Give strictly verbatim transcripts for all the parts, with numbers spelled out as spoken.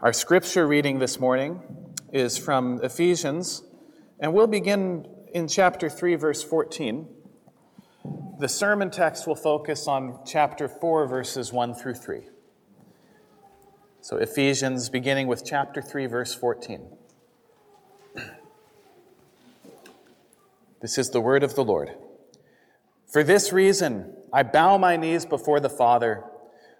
Our scripture reading this morning is from Ephesians, and we'll begin in chapter three, verse fourteen. The sermon text will focus on chapter four, verses one through three. So Ephesians, beginning with chapter three, verse fourteen. This is the word of the Lord. For this reason, I bow my knees before the Father,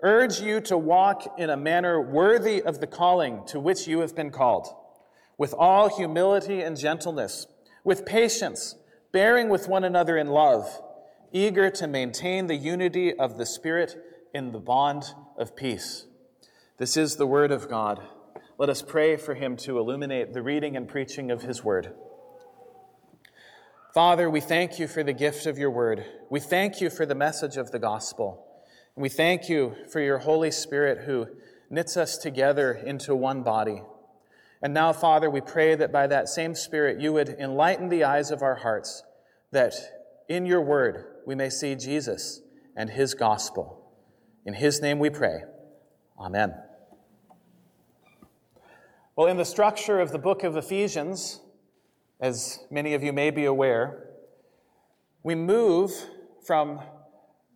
urge you to walk in a manner worthy of the calling to which you have been called, with all humility and gentleness, with patience, bearing with one another in love, eager to maintain the unity of the Spirit in the bond of peace. This is the word of God. Let us pray for him to illuminate the reading and preaching of his word. Father, we thank you for the gift of your word. We thank you for the message of the gospel. We thank you for your Holy Spirit who knits us together into one body. And now, Father, we pray that by that same Spirit you would enlighten the eyes of our hearts, that in your word we may see Jesus and his gospel. In his name we pray. Amen. Well, in the structure of the book of Ephesians, as many of you may be aware, we move from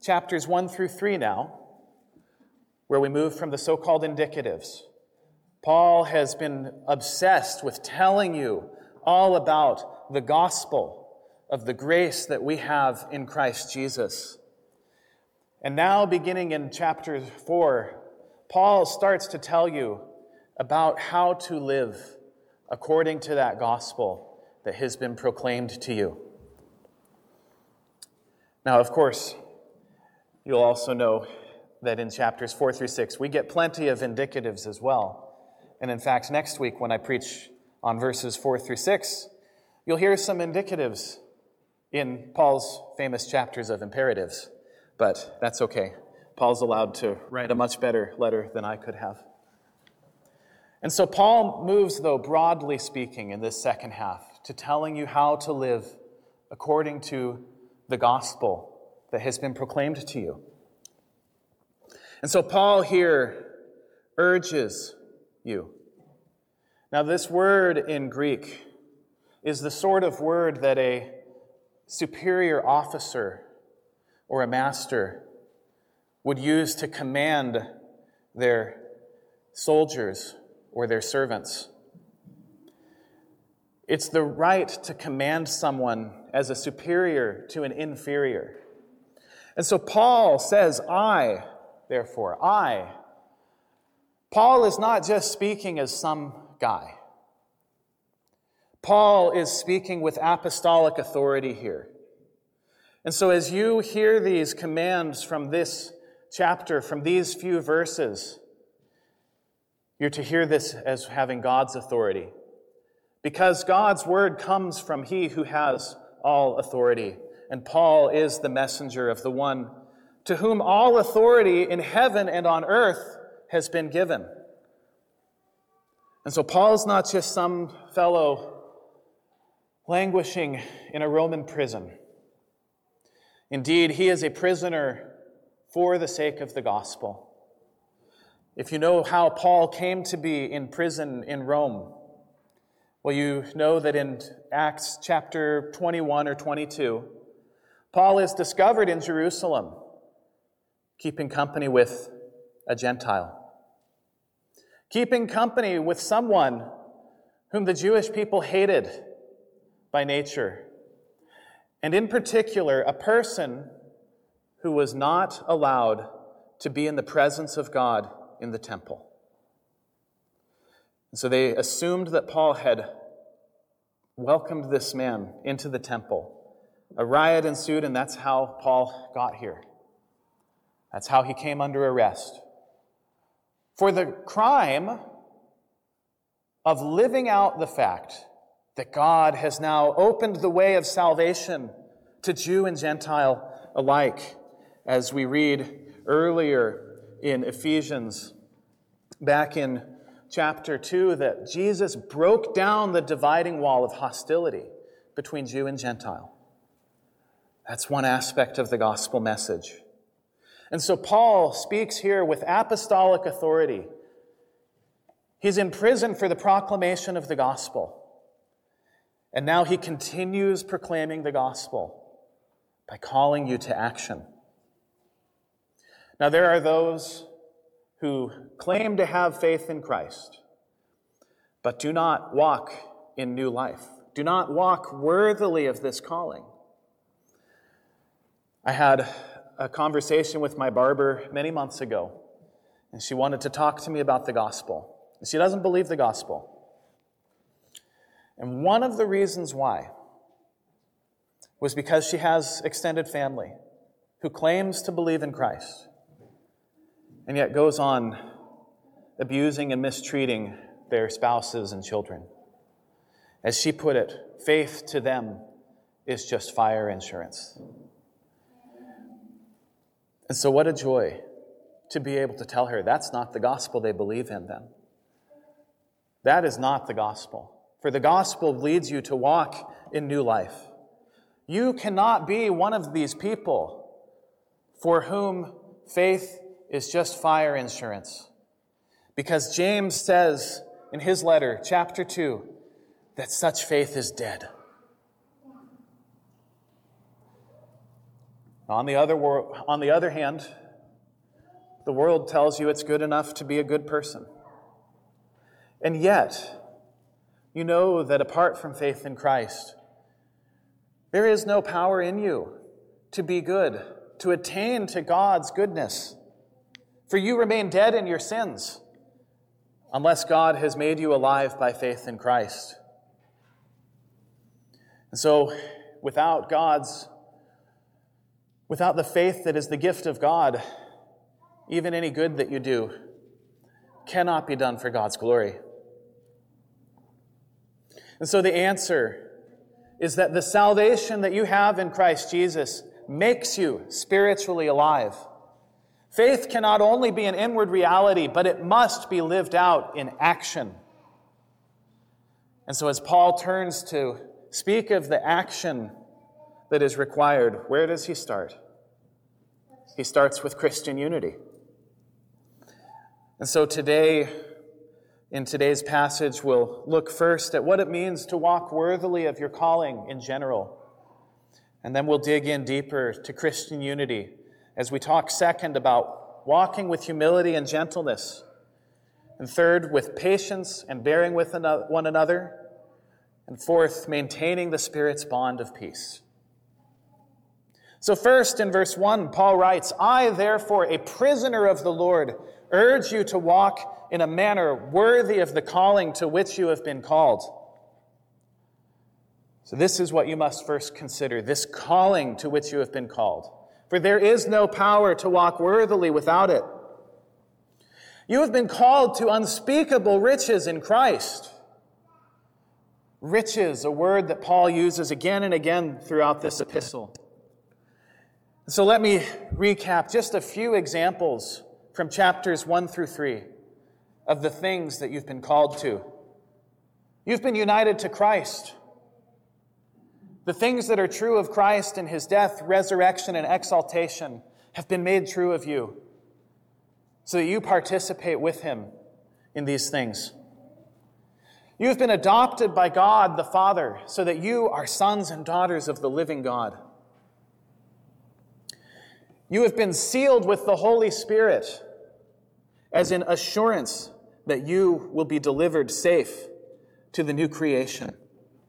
chapters one through three now, where we move from the so-called indicatives. Paul has been obsessed with telling you all about the gospel of the grace that we have in Christ Jesus. And now, beginning in chapter four, Paul starts to tell you about how to live according to that gospel that has been proclaimed to you. Now, of course, you'll also know that in chapters four through six, we get plenty of indicatives as well. And in fact, next week when I preach on verses four through six, you'll hear some indicatives in Paul's famous chapters of imperatives. But that's okay. Paul's allowed to write a much better letter than I could have. And so Paul moves, though, broadly speaking, in this second half, to telling you how to live according to the gospel that has been proclaimed to you. And so Paul here urges you. Now, this word in Greek is the sort of word that a superior officer or a master would use to command their soldiers or their servants. It's the right to command someone as a superior to an inferior. And so Paul says, I, therefore, I. Paul is not just speaking as some guy. Paul is speaking with apostolic authority here. And so as you hear these commands from this chapter, from these few verses, you're to hear this as having God's authority, because God's word comes from he who has all authority. And Paul is the messenger of the one to whom all authority in heaven and on earth has been given. And so Paul's not just some fellow languishing in a Roman prison. Indeed, he is a prisoner for the sake of the gospel. If you know how Paul came to be in prison in Rome, well, you know that in Acts chapter twenty-one or twenty-two, Paul is discovered in Jerusalem, keeping company with a Gentile. Keeping company with someone whom the Jewish people hated by nature. And in particular, a person who was not allowed to be in the presence of God in the temple. And so they assumed that Paul had welcomed this man into the temple. A riot ensued, and that's how Paul got here. That's how he came under arrest. For the crime of living out the fact that God has now opened the way of salvation to Jew and Gentile alike, as we read earlier in Ephesians, back in chapter two, that Jesus broke down the dividing wall of hostility between Jew and Gentile. That's one aspect of the gospel message. And so Paul speaks here with apostolic authority. He's in prison for the proclamation of the gospel. And now he continues proclaiming the gospel by calling you to action. Now there are those who claim to have faith in Christ, but do not walk in new life. Do not walk worthily of this calling. I had a conversation with my barber many months ago, and she wanted to talk to me about the gospel. And she doesn't believe the gospel. And one of the reasons why was because she has extended family who claims to believe in Christ and yet goes on abusing and mistreating their spouses and children. As she put it, faith to them is just fire insurance. And so what a joy to be able to tell her that's not the gospel they believe in then. That is not the gospel. For the gospel leads you to walk in new life. You cannot be one of these people for whom faith is just fire insurance. Because James says in his letter, chapter two, that such faith is dead. On the other wor- on the other hand, the world tells you it's good enough to be a good person. And yet, you know that apart from faith in Christ, there is no power in you to be good, to attain to God's goodness. For you remain dead in your sins, unless God has made you alive by faith in Christ. And so, without God's Without the faith that is the gift of God, even any good that you do cannot be done for God's glory. And so the answer is that the salvation that you have in Christ Jesus makes you spiritually alive. Faith can not only be an inward reality, but it must be lived out in action. And so as Paul turns to speak of the action that is required, where does he start? He starts with Christian unity. And so today, in today's passage, we'll look first at what it means to walk worthily of your calling in general. And then we'll dig in deeper to Christian unity as we talk second about walking with humility and gentleness. And third, with patience and bearing with one another. And fourth, maintaining the Spirit's bond of peace. So first, in verse one, Paul writes, I, therefore, a prisoner of the Lord, urge you to walk in a manner worthy of the calling to which you have been called. So this is what you must first consider, this calling to which you have been called. For there is no power to walk worthily without it. You have been called to unspeakable riches in Christ. Riches, a word that Paul uses again and again throughout this epistle. So let me recap just a few examples from chapters one through three of the things that you've been called to. You've been united to Christ. The things that are true of Christ in his death, resurrection, and exaltation have been made true of you, so that you participate with him in these things. You've been adopted by God the Father, so that you are sons and daughters of the living God. You have been sealed with the Holy Spirit, as in assurance that you will be delivered safe to the new creation.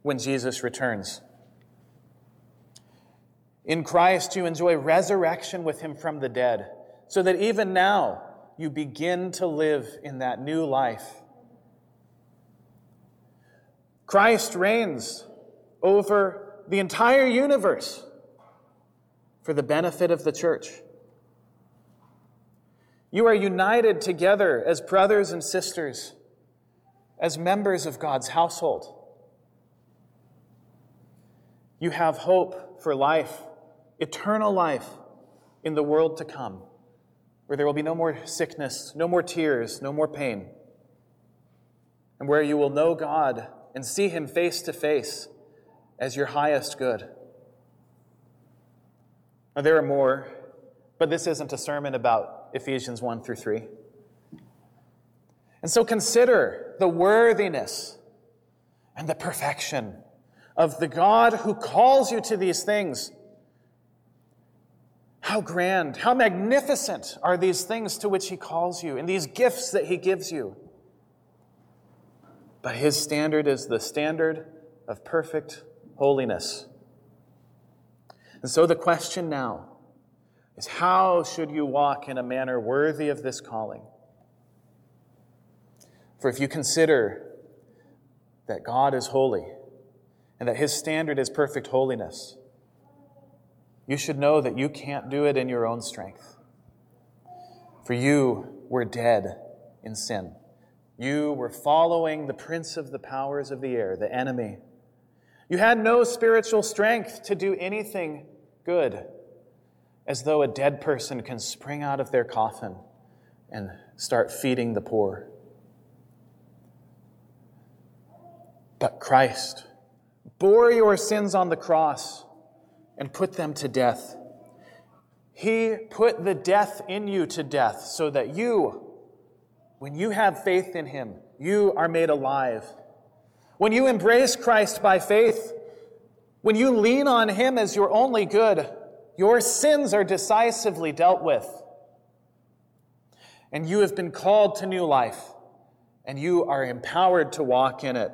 when Jesus returns. In Christ, you enjoy resurrection with him from the dead, so that even now you begin to live in that new life. Christ reigns over the entire universe for the benefit of the church. You are united together as brothers and sisters, as members of God's household. You have hope for life, eternal life in the world to come, where there will be no more sickness, no more tears, no more pain, and where you will know God and see him face to face as your highest good. Now, there are more, but this isn't a sermon about Ephesians one through three. And so consider the worthiness and the perfection of the God who calls you to these things. How grand, how magnificent are these things to which he calls you and these gifts that he gives you. But his standard is the standard of perfect holiness. And so the question now is, how should you walk in a manner worthy of this calling? For if you consider that God is holy and that his standard is perfect holiness, you should know that you can't do it in your own strength. For you were dead in sin. You were following the prince of the powers of the air, the enemy. You had no spiritual strength to do anything good, as though a dead person can spring out of their coffin and start feeding the poor. But Christ bore your sins on the cross and put them to death. He put the death in you to death, so that you, when you have faith in him, you are made alive. When you embrace Christ by faith, when you lean on him as your only good, your sins are decisively dealt with. And you have been called to new life, and you are empowered to walk in it.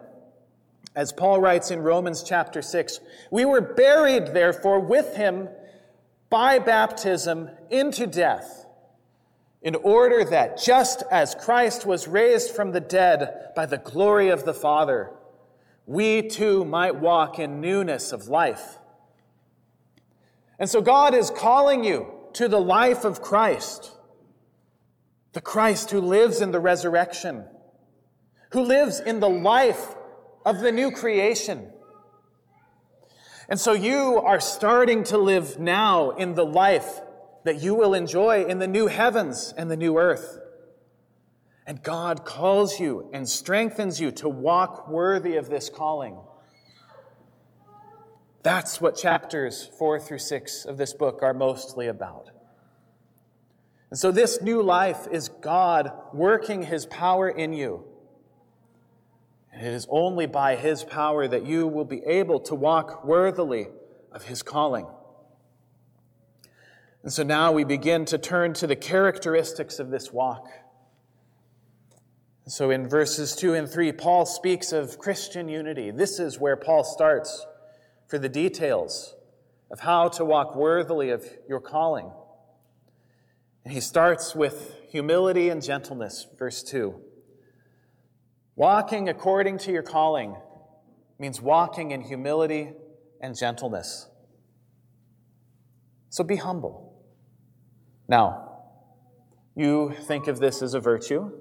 As Paul writes in Romans chapter six, we were buried, therefore, with him by baptism into death, in order that just as Christ was raised from the dead by the glory of the Father, we too might walk in newness of life. And so God is calling you to the life of Christ, the Christ who lives in the resurrection, who lives in the life of the new creation. And so you are starting to live now in the life that you will enjoy in the new heavens and the new earth. And God calls you and strengthens you to walk worthy of this calling. That's what chapters four through six of this book are mostly about. And so this new life is God working his power in you. And it is only by his power that you will be able to walk worthily of his calling. And so now we begin to turn to the characteristics of this walk. So in verses two and three, Paul speaks of Christian unity. This is where Paul starts for the details of how to walk worthily of your calling. And he starts with humility and gentleness, verse two. Walking according to your calling means walking in humility and gentleness. So be humble. Now, you think of this as a virtue.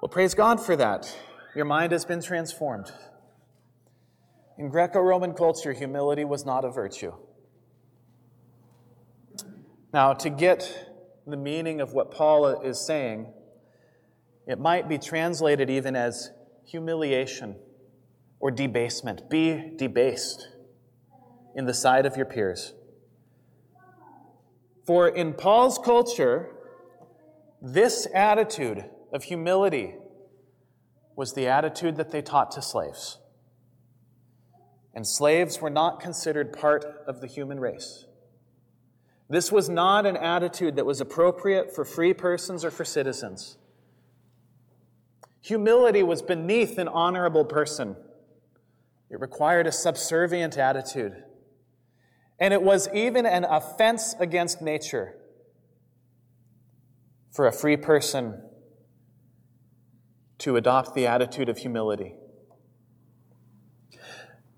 Well, praise God for that. Your mind has been transformed. In Greco-Roman culture, humility was not a virtue. Now, to get the meaning of what Paul is saying, it might be translated even as humiliation or debasement. Be debased in the sight of your peers. For in Paul's culture, this attitude of humility was the attitude that they taught to slaves. And slaves were not considered part of the human race. This was not an attitude that was appropriate for free persons or for citizens. Humility was beneath an honorable person. It required a subservient attitude. And it was even an offense against nature for a free person to adopt the attitude of humility.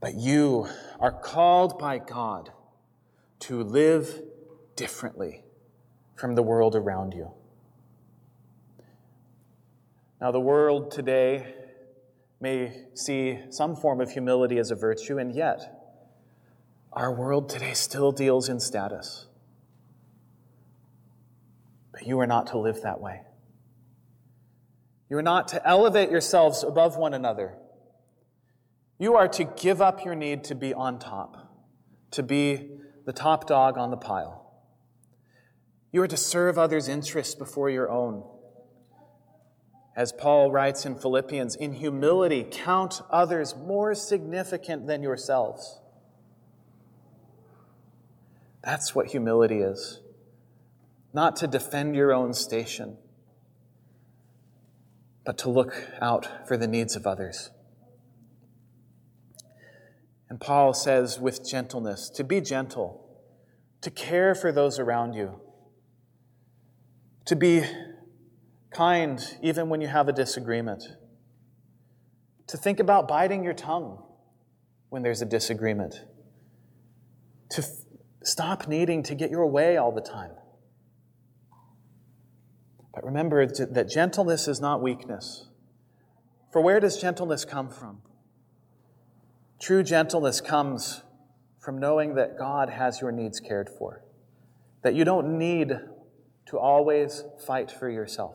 But you are called by God to live differently from the world around you. Now, the world today may see some form of humility as a virtue, and yet our world today still deals in status. But you are not to live that way. You are not to elevate yourselves above one another. You are to give up your need to be on top, to be the top dog on the pile. You are to serve others' interests before your own. As Paul writes in Philippians, in humility, count others more significant than yourselves. That's what humility is. Not to defend your own station, but to look out for the needs of others. And Paul says with gentleness, to be gentle, to care for those around you, to be kind even when you have a disagreement, to think about biting your tongue when there's a disagreement, to f- stop needing to get your way all the time. But remember that gentleness is not weakness. For where does gentleness come from? True gentleness comes from knowing that God has your needs cared for, that you don't need to always fight for yourself.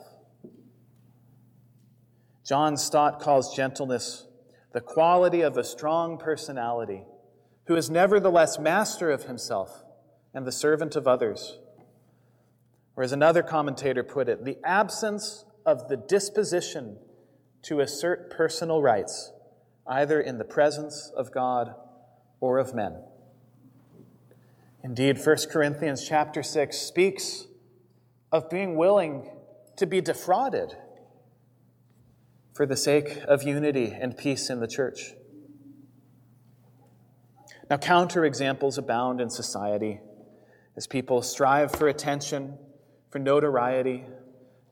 John Stott calls gentleness the quality of a strong personality who is nevertheless master of himself and the servant of others. Or as another commentator put it, the absence of the disposition to assert personal rights, either in the presence of God or of men. Indeed, First Corinthians chapter six speaks of being willing to be defrauded for the sake of unity and peace in the church. Now, counterexamples abound in society as people strive for attention, for notoriety,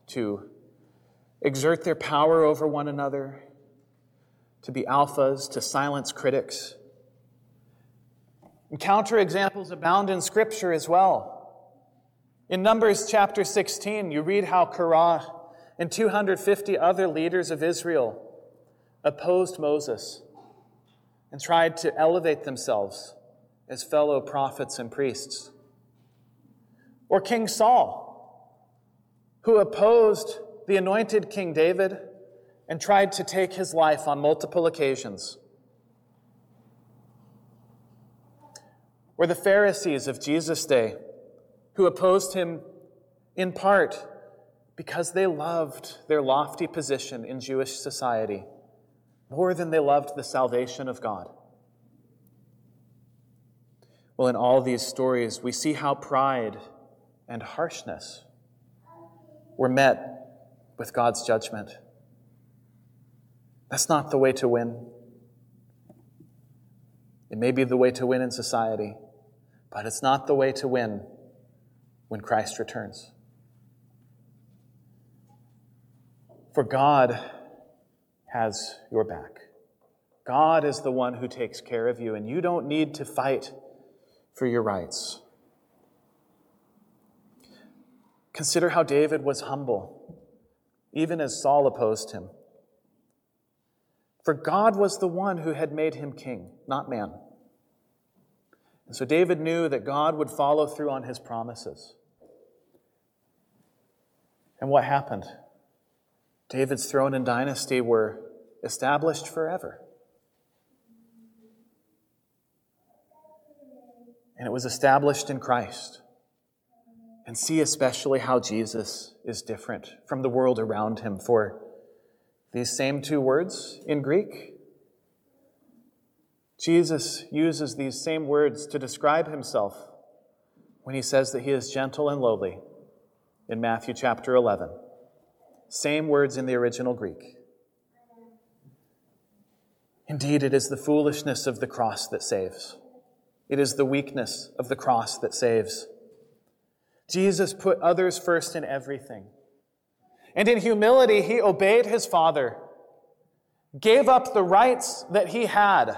to exert their power over one another, to be alphas, to silence critics. And counterexamples abound in Scripture as well. In Numbers chapter sixteen, you read how Korah and two hundred fifty other leaders of Israel opposed Moses and tried to elevate themselves as fellow prophets and priests. Or King Saul, who opposed the anointed King David and tried to take his life on multiple occasions. Or the Pharisees of Jesus' day, who opposed him in part because they loved their lofty position in Jewish society more than they loved the salvation of God. Well, in all these stories, we see how pride and harshness were met with God's judgment. That's not the way to win. It may be the way to win in society, but it's not the way to win when Christ returns. For God has your back. God is the one who takes care of you, and you don't need to fight for your rights. Consider how David was humble, even as Saul opposed him. For God was the one who had made him king, not man. And so David knew that God would follow through on his promises. And what happened? David's throne and dynasty were established forever. And it was established in Christ. And see especially how Jesus is different from the world around him, for these same two words in Greek, Jesus uses these same words to describe himself when he says that he is gentle and lowly in Matthew chapter eleven. Same words in the original Greek. Indeed, it is the foolishness of the cross that saves. It is the weakness of the cross that saves. Jesus put others first in everything. And in humility, he obeyed his Father, gave up the rights that he had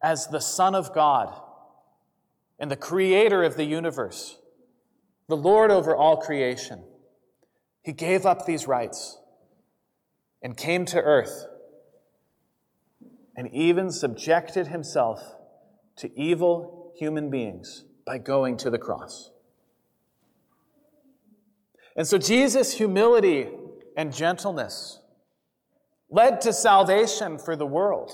as the Son of God and the Creator of the universe, the Lord over all creation. He gave up these rights and came to earth and even subjected himself to evil human beings by going to the cross. And so Jesus' humility and gentleness led to salvation for the world.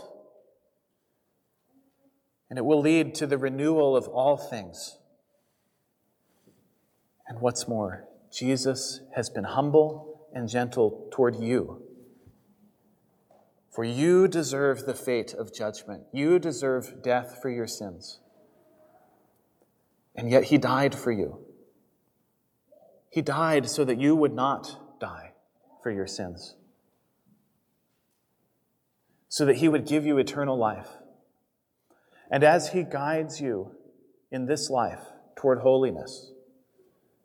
And it will lead to the renewal of all things. And what's more, Jesus has been humble and gentle toward you. For you deserve the fate of judgment. You deserve death for your sins. And yet he died for you. He died so that you would not die for your sins, so that he would give you eternal life. And as he guides you in this life toward holiness,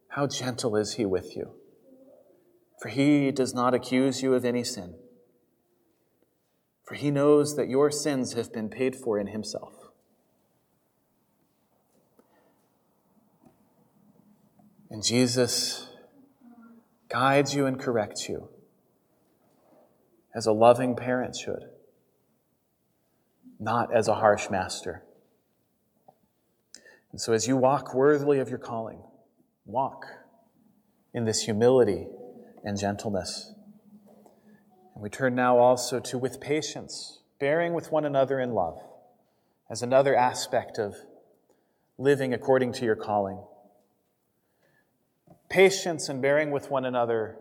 how gentle is he with you? For he does not accuse you of any sin. For he knows that your sins have been paid for in himself. And Jesus guides you and corrects you as a loving parent should, not as a harsh master. And so as you walk worthily of your calling, walk in this humility and gentleness. And we turn now also to with patience, bearing with one another in love, as another aspect of living according to your calling. Patience and bearing with one another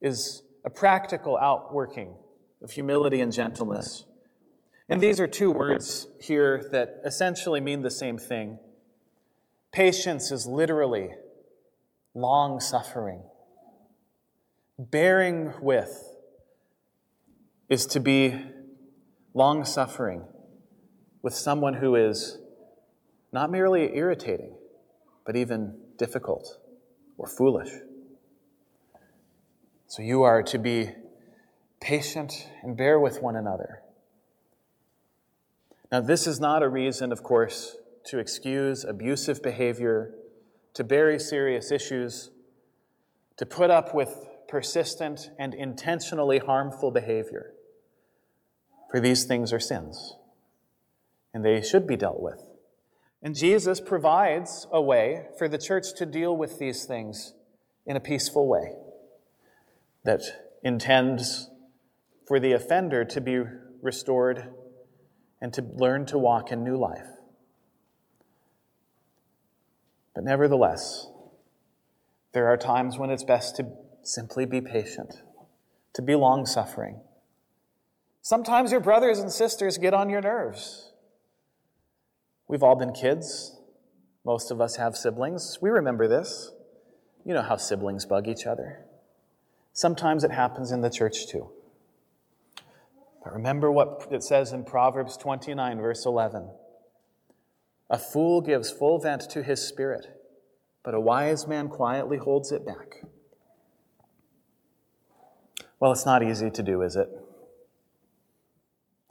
is a practical outworking of humility and gentleness. And these are two words here that essentially mean the same thing. Patience is literally long-suffering. Bearing with is to be long-suffering with someone who is not merely irritating, but even difficult or foolish. So you are to be patient and bear with one another. Now, this is not a reason, of course, to excuse abusive behavior, to bury serious issues, to put up with persistent and intentionally harmful behavior. For these things are sins, and they should be dealt with. And Jesus provides a way for the church to deal with these things in a peaceful way that intends for the offender to be restored and to learn to walk in new life. But nevertheless, there are times when it's best to simply be patient, to be long-suffering. Sometimes your brothers and sisters get on your nerves. We've all been kids. Most of us have siblings. We remember this. You know how siblings bug each other. Sometimes it happens in the church too. But remember what it says in Proverbs twenty-nine, verse eleven. A fool gives full vent to his spirit, but a wise man quietly holds it back. Well, it's not easy to do, is it?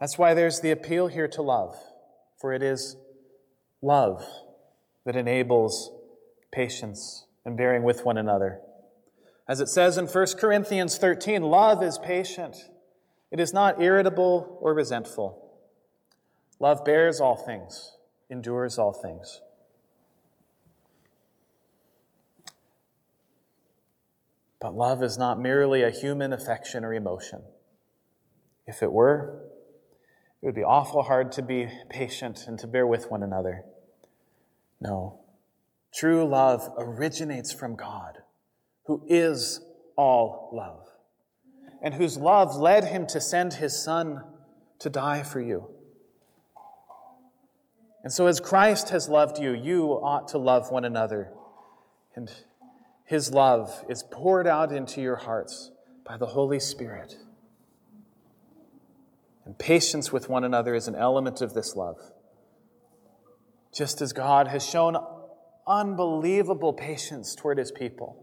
That's why there's the appeal here to love, for it is love that enables patience and bearing with one another. As it says in First Corinthians thirteen, love is patient. It is not irritable or resentful. Love bears all things, endures all things. But love is not merely a human affection or emotion. If it were, it would be awful hard to be patient and to bear with one another. No. True love originates from God, who is all love, and whose love led him to send his Son to die for you. And so as Christ has loved you, you ought to love one another. And his love is poured out into your hearts by the Holy Spirit. And patience with one another is an element of this love. Just as God has shown unbelievable patience toward his people.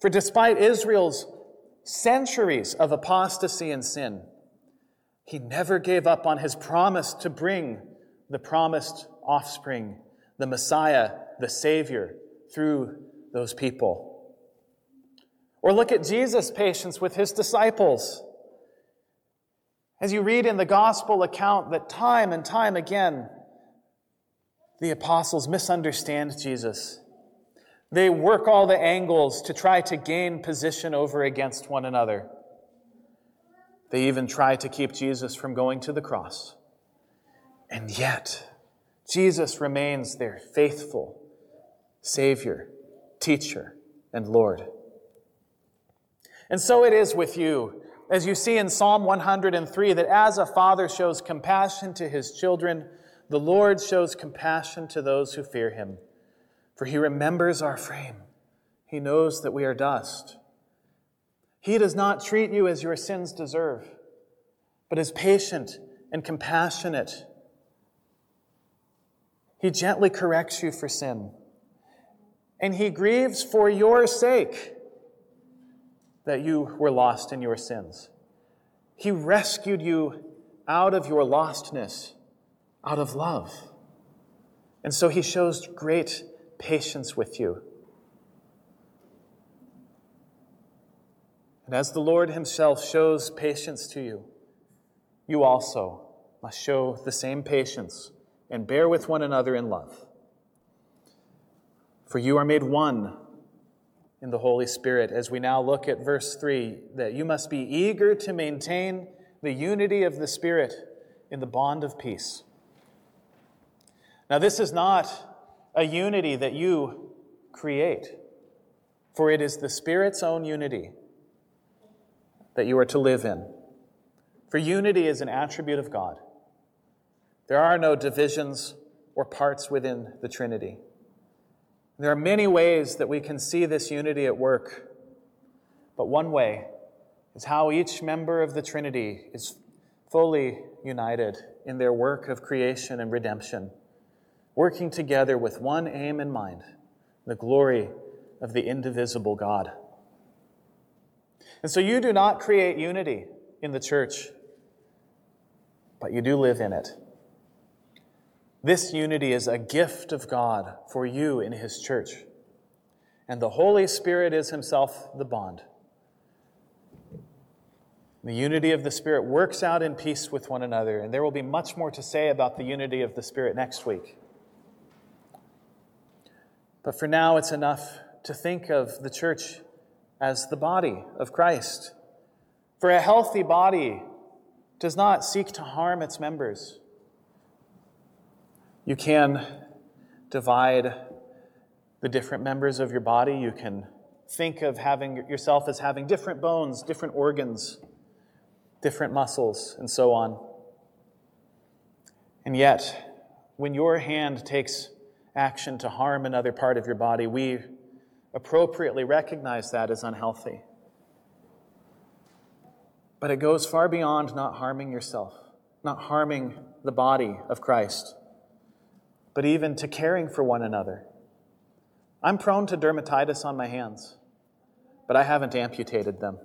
For despite Israel's centuries of apostasy and sin, he never gave up on his promise to bring the promised offspring, the Messiah, the Savior, through those people. Or look at Jesus' patience with his disciples. As you read in the gospel account that time and time again, the apostles misunderstand Jesus. They work all the angles to try to gain position over against one another. They even try to keep Jesus from going to the cross. And yet, Jesus remains their faithful Savior, teacher, and Lord. And so it is with you, as you see in Psalm one hundred three, that as a father shows compassion to his children, the Lord shows compassion to those who fear him. For he remembers our frame. He knows that we are dust. He does not treat you as your sins deserve, but is patient and compassionate. He gently corrects you for sin, and he grieves for your sake that you were lost in your sins. He rescued you out of your lostness, out of love. And so he shows great patience with you. And as the Lord himself shows patience to you, you also must show the same patience and bear with one another in love. For you are made one in the Holy Spirit, as we now look at verse three, that you must be eager to maintain the unity of the Spirit in the bond of peace. Now, this is not a unity that you create, for it is the Spirit's own unity that you are to live in. For unity is an attribute of God. There are no divisions or parts within the Trinity. There are many ways that we can see this unity at work, but one way is how each member of the Trinity is fully united in their work of creation and redemption, working together with one aim in mind, the glory of the indivisible God. And so you do not create unity in the church, but you do live in it. This unity is a gift of God for you in his church. And the Holy Spirit is himself the bond. The unity of the Spirit works out in peace with one another. And there will be much more to say about the unity of the Spirit next week. But for now, it's enough to think of the church as the body of Christ. For a healthy body does not seek to harm its members. You can divide the different members of your body. You can think of having yourself as having different bones, different organs, different muscles, and so on. And yet, when your hand takes action to harm another part of your body, we appropriately recognize that as unhealthy. But it goes far beyond not harming yourself, not harming the body of Christ, but even to caring for one another. I'm prone to dermatitis on my hands, but I haven't amputated them.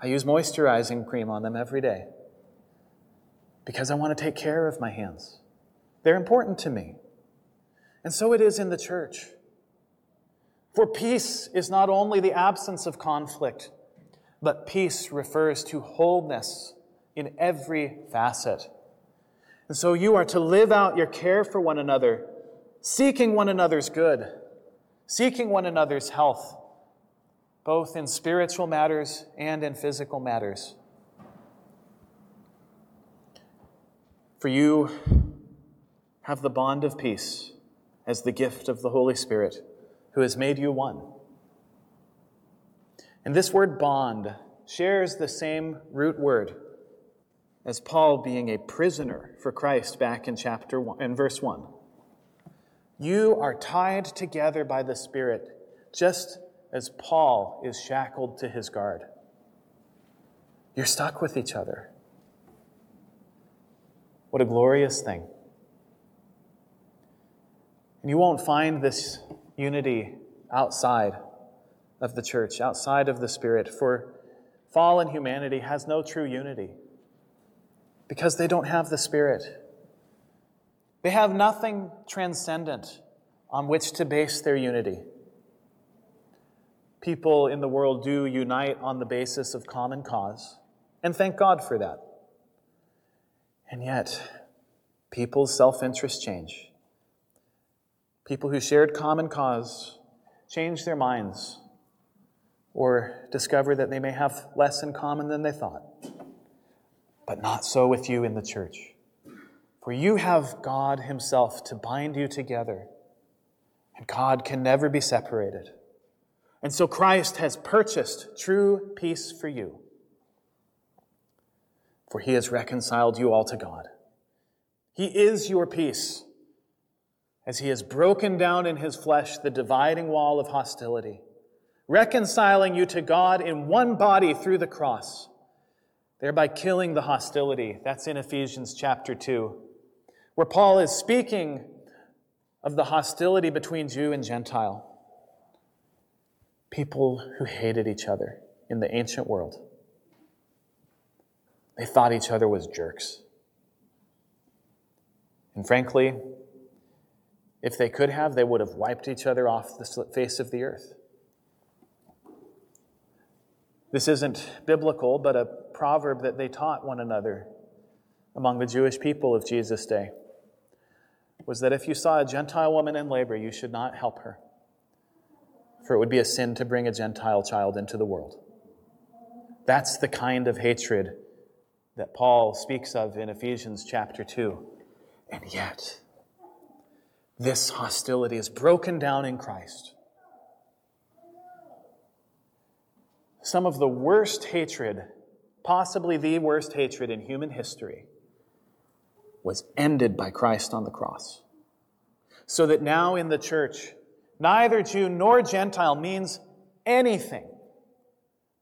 I use moisturizing cream on them every day because I want to take care of my hands. They're important to me. And so it is in the church. For peace is not only the absence of conflict, but peace refers to wholeness in every facet. And so you are to live out your care for one another, seeking one another's good, seeking one another's health, both in spiritual matters and in physical matters. For you have the bond of peace as the gift of the Holy Spirit, who has made you one. And this word bond shares the same root word as Paul being a prisoner for Christ back in chapter one, in verse one. You are tied together by the Spirit, just as Paul is shackled to his guard. You're stuck with each other. What a glorious thing. And you won't find this unity outside of the church, outside of the Spirit, for fallen humanity has no true unity because they don't have the Spirit. They have nothing transcendent on which to base their unity. People in the world do unite on the basis of common cause, and thank God for that. And yet, people's self-interest change. People who shared common cause change their minds or discover that they may have less in common than they thought. But not so with you in the church. For you have God Himself to bind you together, and God can never be separated. And so Christ has purchased true peace for you. For He has reconciled you all to God. He is your peace, as He has broken down in His flesh the dividing wall of hostility, reconciling you to God in one body through the cross, thereby killing the hostility. That's in Ephesians chapter two, where Paul is speaking of the hostility between Jew and Gentile. People who hated each other in the ancient world. They thought each other was jerks. And frankly, if they could have, they would have wiped each other off the face of the earth. This isn't biblical, but a proverb that they taught one another among the Jewish people of Jesus' day was that if you saw a Gentile woman in labor, you should not help her, for it would be a sin to bring a Gentile child into the world. That's the kind of hatred that Paul speaks of in Ephesians chapter two. And yet, this hostility is broken down in Christ. Some of the worst hatred, possibly the worst hatred in human history, was ended by Christ on the cross. So that now in the church, neither Jew nor Gentile means anything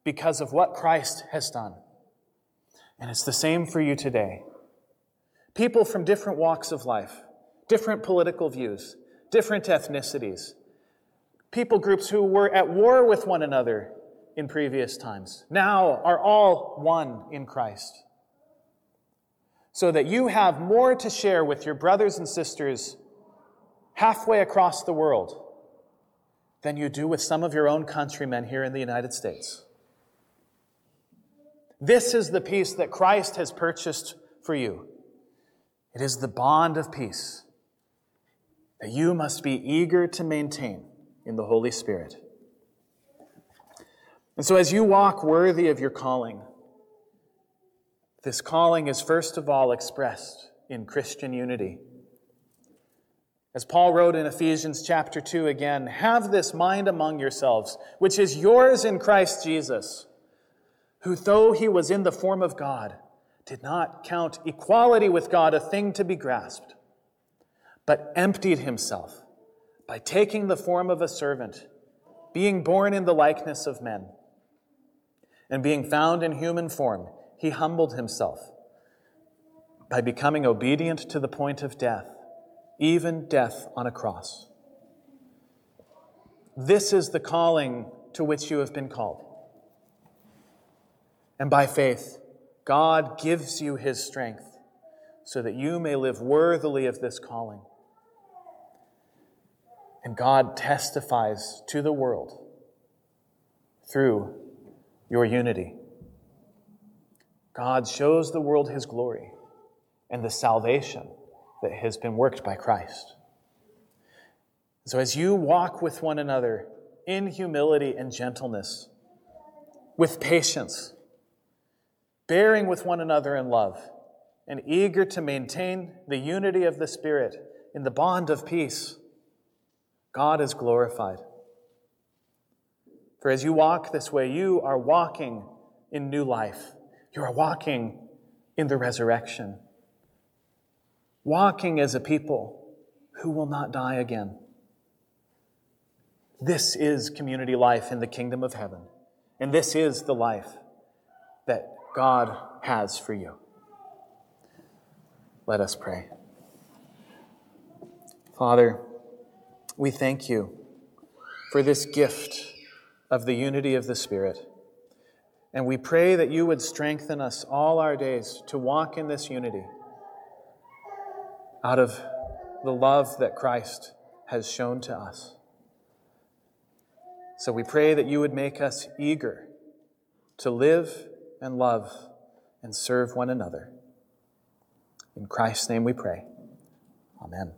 because of what Christ has done. And it's the same for you today. People from different walks of life, different political views, different ethnicities, people groups who were at war with one another in previous times, now are all one in Christ. So that you have more to share with your brothers and sisters halfway across the world than you do with some of your own countrymen here in the United States. This is the peace that Christ has purchased for you. It is the bond of peace that you must be eager to maintain in the Holy Spirit. And so as you walk worthy of your calling, this calling is first of all expressed in Christian unity. As Paul wrote in Ephesians chapter two again, have this mind among yourselves, which is yours in Christ Jesus, who though He was in the form of God, did not count equality with God a thing to be grasped, but emptied Himself by taking the form of a servant, being born in the likeness of men. And being found in human form, He humbled Himself by becoming obedient to the point of death, even death on a cross. This is the calling to which you have been called. And by faith, God gives you His strength so that you may live worthily of this calling. And God testifies to the world through your unity. God shows the world His glory and the salvation that has been worked by Christ. So as you walk with one another in humility and gentleness, with patience, bearing with one another in love, and eager to maintain the unity of the Spirit in the bond of peace, God is glorified. For as you walk this way, you are walking in new life. You are walking in the resurrection. Walking as a people who will not die again. This is community life in the kingdom of heaven. And this is the life that God has for you. Let us pray. Father, we thank you for this gift of the unity of the Spirit. And we pray that you would strengthen us all our days to walk in this unity out of the love that Christ has shown to us. So we pray that you would make us eager to live and love and serve one another. In Christ's name we pray. Amen.